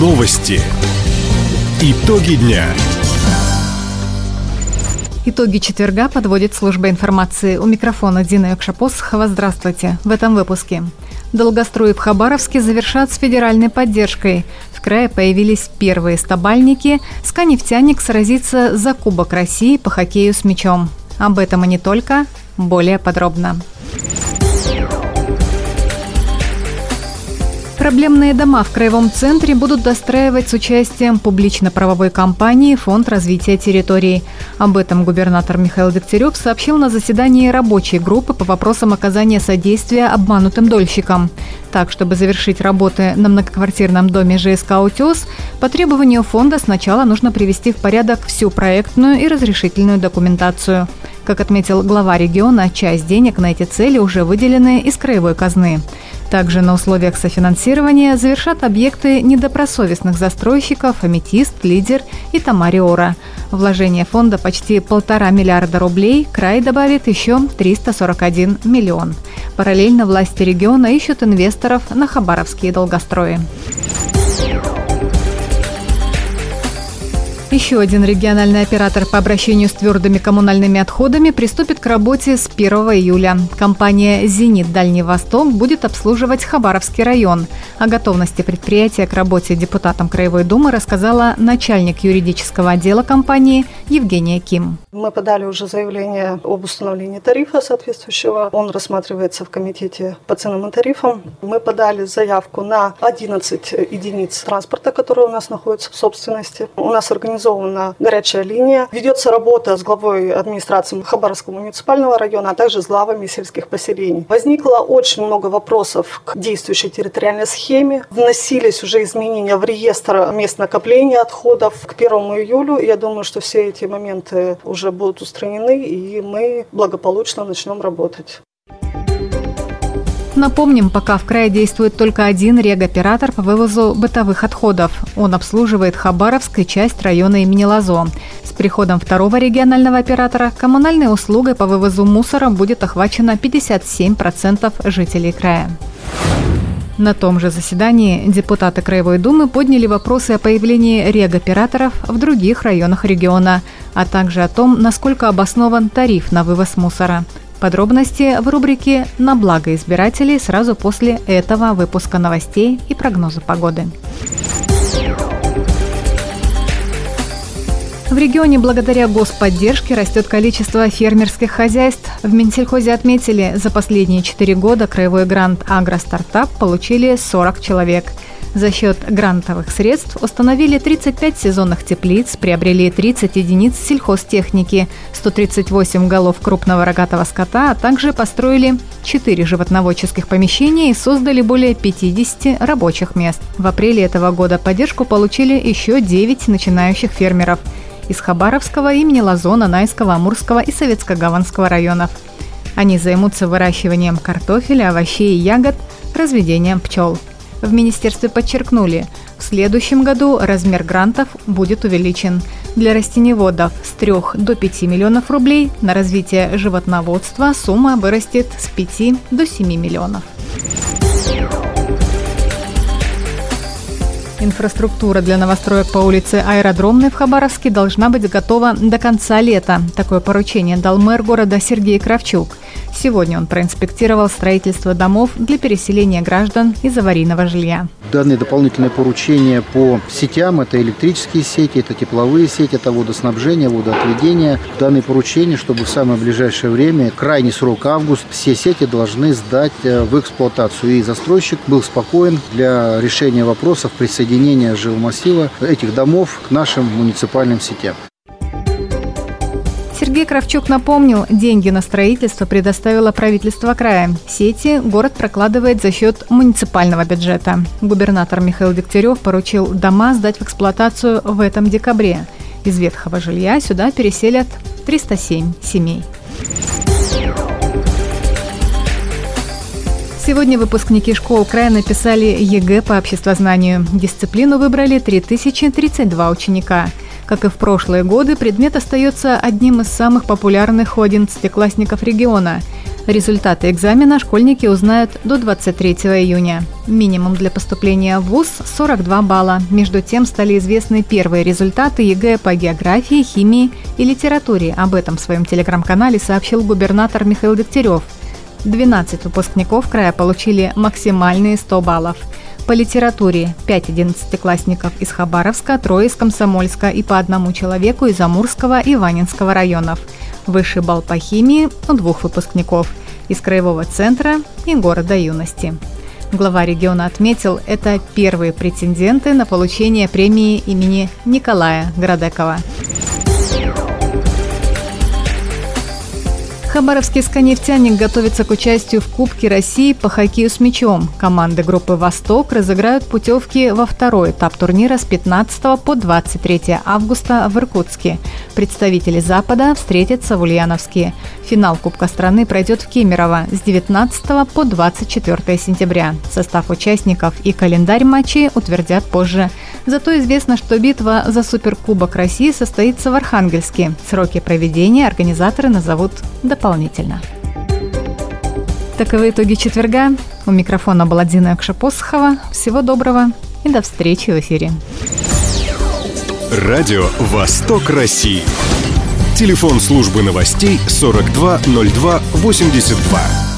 Новости. Итоги дня. Итоги четверга подводит служба информации. У микрофона Дина Иокша-Посохова. Здравствуйте. В этом выпуске. Долгострои в Хабаровске завершат с федеральной поддержкой. В крае появились первые стабальники. СКА «Нефтяник» сразится за Кубок России по хоккею с мячом. Об этом и не только. Более подробно. Проблемные дома в краевом центре будут достраивать с участием публично-правовой компании «Фонд развития территорий». Об этом губернатор Михаил Дегтярёв сообщил на заседании рабочей группы по вопросам оказания содействия обманутым дольщикам. Так, чтобы завершить работы на многоквартирном доме ЖСК «Утёс», по требованию фонда сначала нужно привести в порядок всю проектную и разрешительную документацию. Как отметил глава региона, часть денег на эти цели уже выделены из краевой казны. Также на условиях софинансирования завершат объекты недобросовестных застройщиков «Аметист», «Лидер» и «Тамариора». Вложение фонда почти 1,5 миллиарда рублей, край добавит еще 341 миллион. Параллельно власти региона ищут инвесторов на хабаровские долгострои. Еще один региональный оператор по обращению с твердыми коммунальными отходами приступит к работе с 1 июля. Компания «Зенит Дальний Восток» будет обслуживать Хабаровский район. О готовности предприятия к работе депутатам Краевой Думы рассказала начальник юридического отдела компании Евгения Ким. Мы подали уже заявление об установлении тарифа соответствующего. Он рассматривается в комитете по ценам и тарифам. Мы подали заявку на 11 единиц транспорта, которые у нас находятся в собственности. У нас организация горячая линия. Ведется работа с главой администрации Хабаровского муниципального района, а также с главами сельских поселений. Возникло очень много вопросов к действующей территориальной схеме. Вносились уже изменения в реестр мест накопления отходов к 1 июлю. Я думаю, что все эти моменты уже будут устранены, и мы благополучно начнем работать. Напомним, пока в крае действует только один регоператор по вывозу бытовых отходов. Он обслуживает Хабаровск и часть района имени Лозо. С приходом второго регионального оператора коммунальной услугой по вывозу мусора будет охвачено 57% жителей края. На том же заседании депутаты Краевой Думы подняли вопросы о появлении регоператоров в других районах региона, а также о том, насколько обоснован тариф на вывоз мусора. Подробности в рубрике «На благо избирателей» сразу после этого выпуска новостей и прогноза погоды. В регионе благодаря господдержке растет количество фермерских хозяйств. В Минсельхозе отметили, за последние 4 года краевой грант «Агростартап» получили 40 человек. За счет грантовых средств установили 35 сезонных теплиц, приобрели 30 единиц сельхозтехники, 138 голов крупного рогатого скота, а также построили 4 животноводческих помещения и создали более 50 рабочих мест. В апреле этого года поддержку получили еще 9 начинающих фермеров из Хабаровского, имени Лозо, Найского, Амурского и Советско-Гаванского районов. Они займутся выращиванием картофеля, овощей и ягод, разведением пчел. В министерстве подчеркнули, в следующем году размер грантов будет увеличен. Для растениеводов с 3 до 5 миллионов рублей, на развитие животноводства сумма вырастет с 5 до 7 миллионов. Инфраструктура для новостроек по улице Аэродромной в Хабаровске должна быть готова до конца лета. Такое поручение дал мэр города Сергей Кравчук. Сегодня он проинспектировал строительство домов для переселения граждан из аварийного жилья. Данные дополнительные поручения по сетям – это электрические сети, это тепловые сети, это водоснабжение, водоотведение. Данные поручения, чтобы в самое ближайшее время, крайний срок август, все сети должны сдать в эксплуатацию. И застройщик был спокоен для решения вопросов присоединения жилмассива этих домов к нашим муниципальным сетям. Сергей Кравчук напомнил, деньги на строительство предоставило правительство края. Сети город прокладывает за счет муниципального бюджета. Губернатор Михаил Дегтярёв поручил дома сдать в эксплуатацию в этом декабре. Из ветхого жилья сюда переселят 307 семей. Сегодня выпускники школ края написали ЕГЭ по обществознанию. Дисциплину выбрали 3032 ученика. Как и в прошлые годы, предмет остается одним из самых популярных у 11-классников региона. Результаты экзамена школьники узнают до 23 июня. Минимум для поступления в ВУЗ – 42 балла. Между тем стали известны первые результаты ЕГЭ по географии, химии и литературе. Об этом в своем телеграм-канале сообщил губернатор Михаил Дегтярёв. 12 выпускников края получили максимальные 100 баллов. По литературе 5 одиннадцатиклассников из Хабаровска, трое из Комсомольска и по одному человеку из Амурского и Ванинского районов. Высший балл по химии у 2 выпускников из Краевого центра и города Юности. Глава региона отметил, это первые претенденты на получение премии имени Николая Градекова. Хабаровский «Сканефтяник» готовится к участию в Кубке России по хоккею с мячом. Команды группы «Восток» разыграют путевки во второй этап турнира с 15 по 23 августа в Иркутске. Представители Запада встретятся в Ульяновске. Финал Кубка страны пройдет в Кемерово с 19 по 24 сентября. Состав участников и календарь матчей утвердят позже. Зато известно, что битва за Суперкубок России состоится в Архангельске. Сроки проведения организаторы назовут дополнительно. Таковы итоги четверга. У микрофона была Дина Иокша-Посохова. Всего доброго и до встречи в эфире. Радио «Восток России». Телефон службы новостей 420282.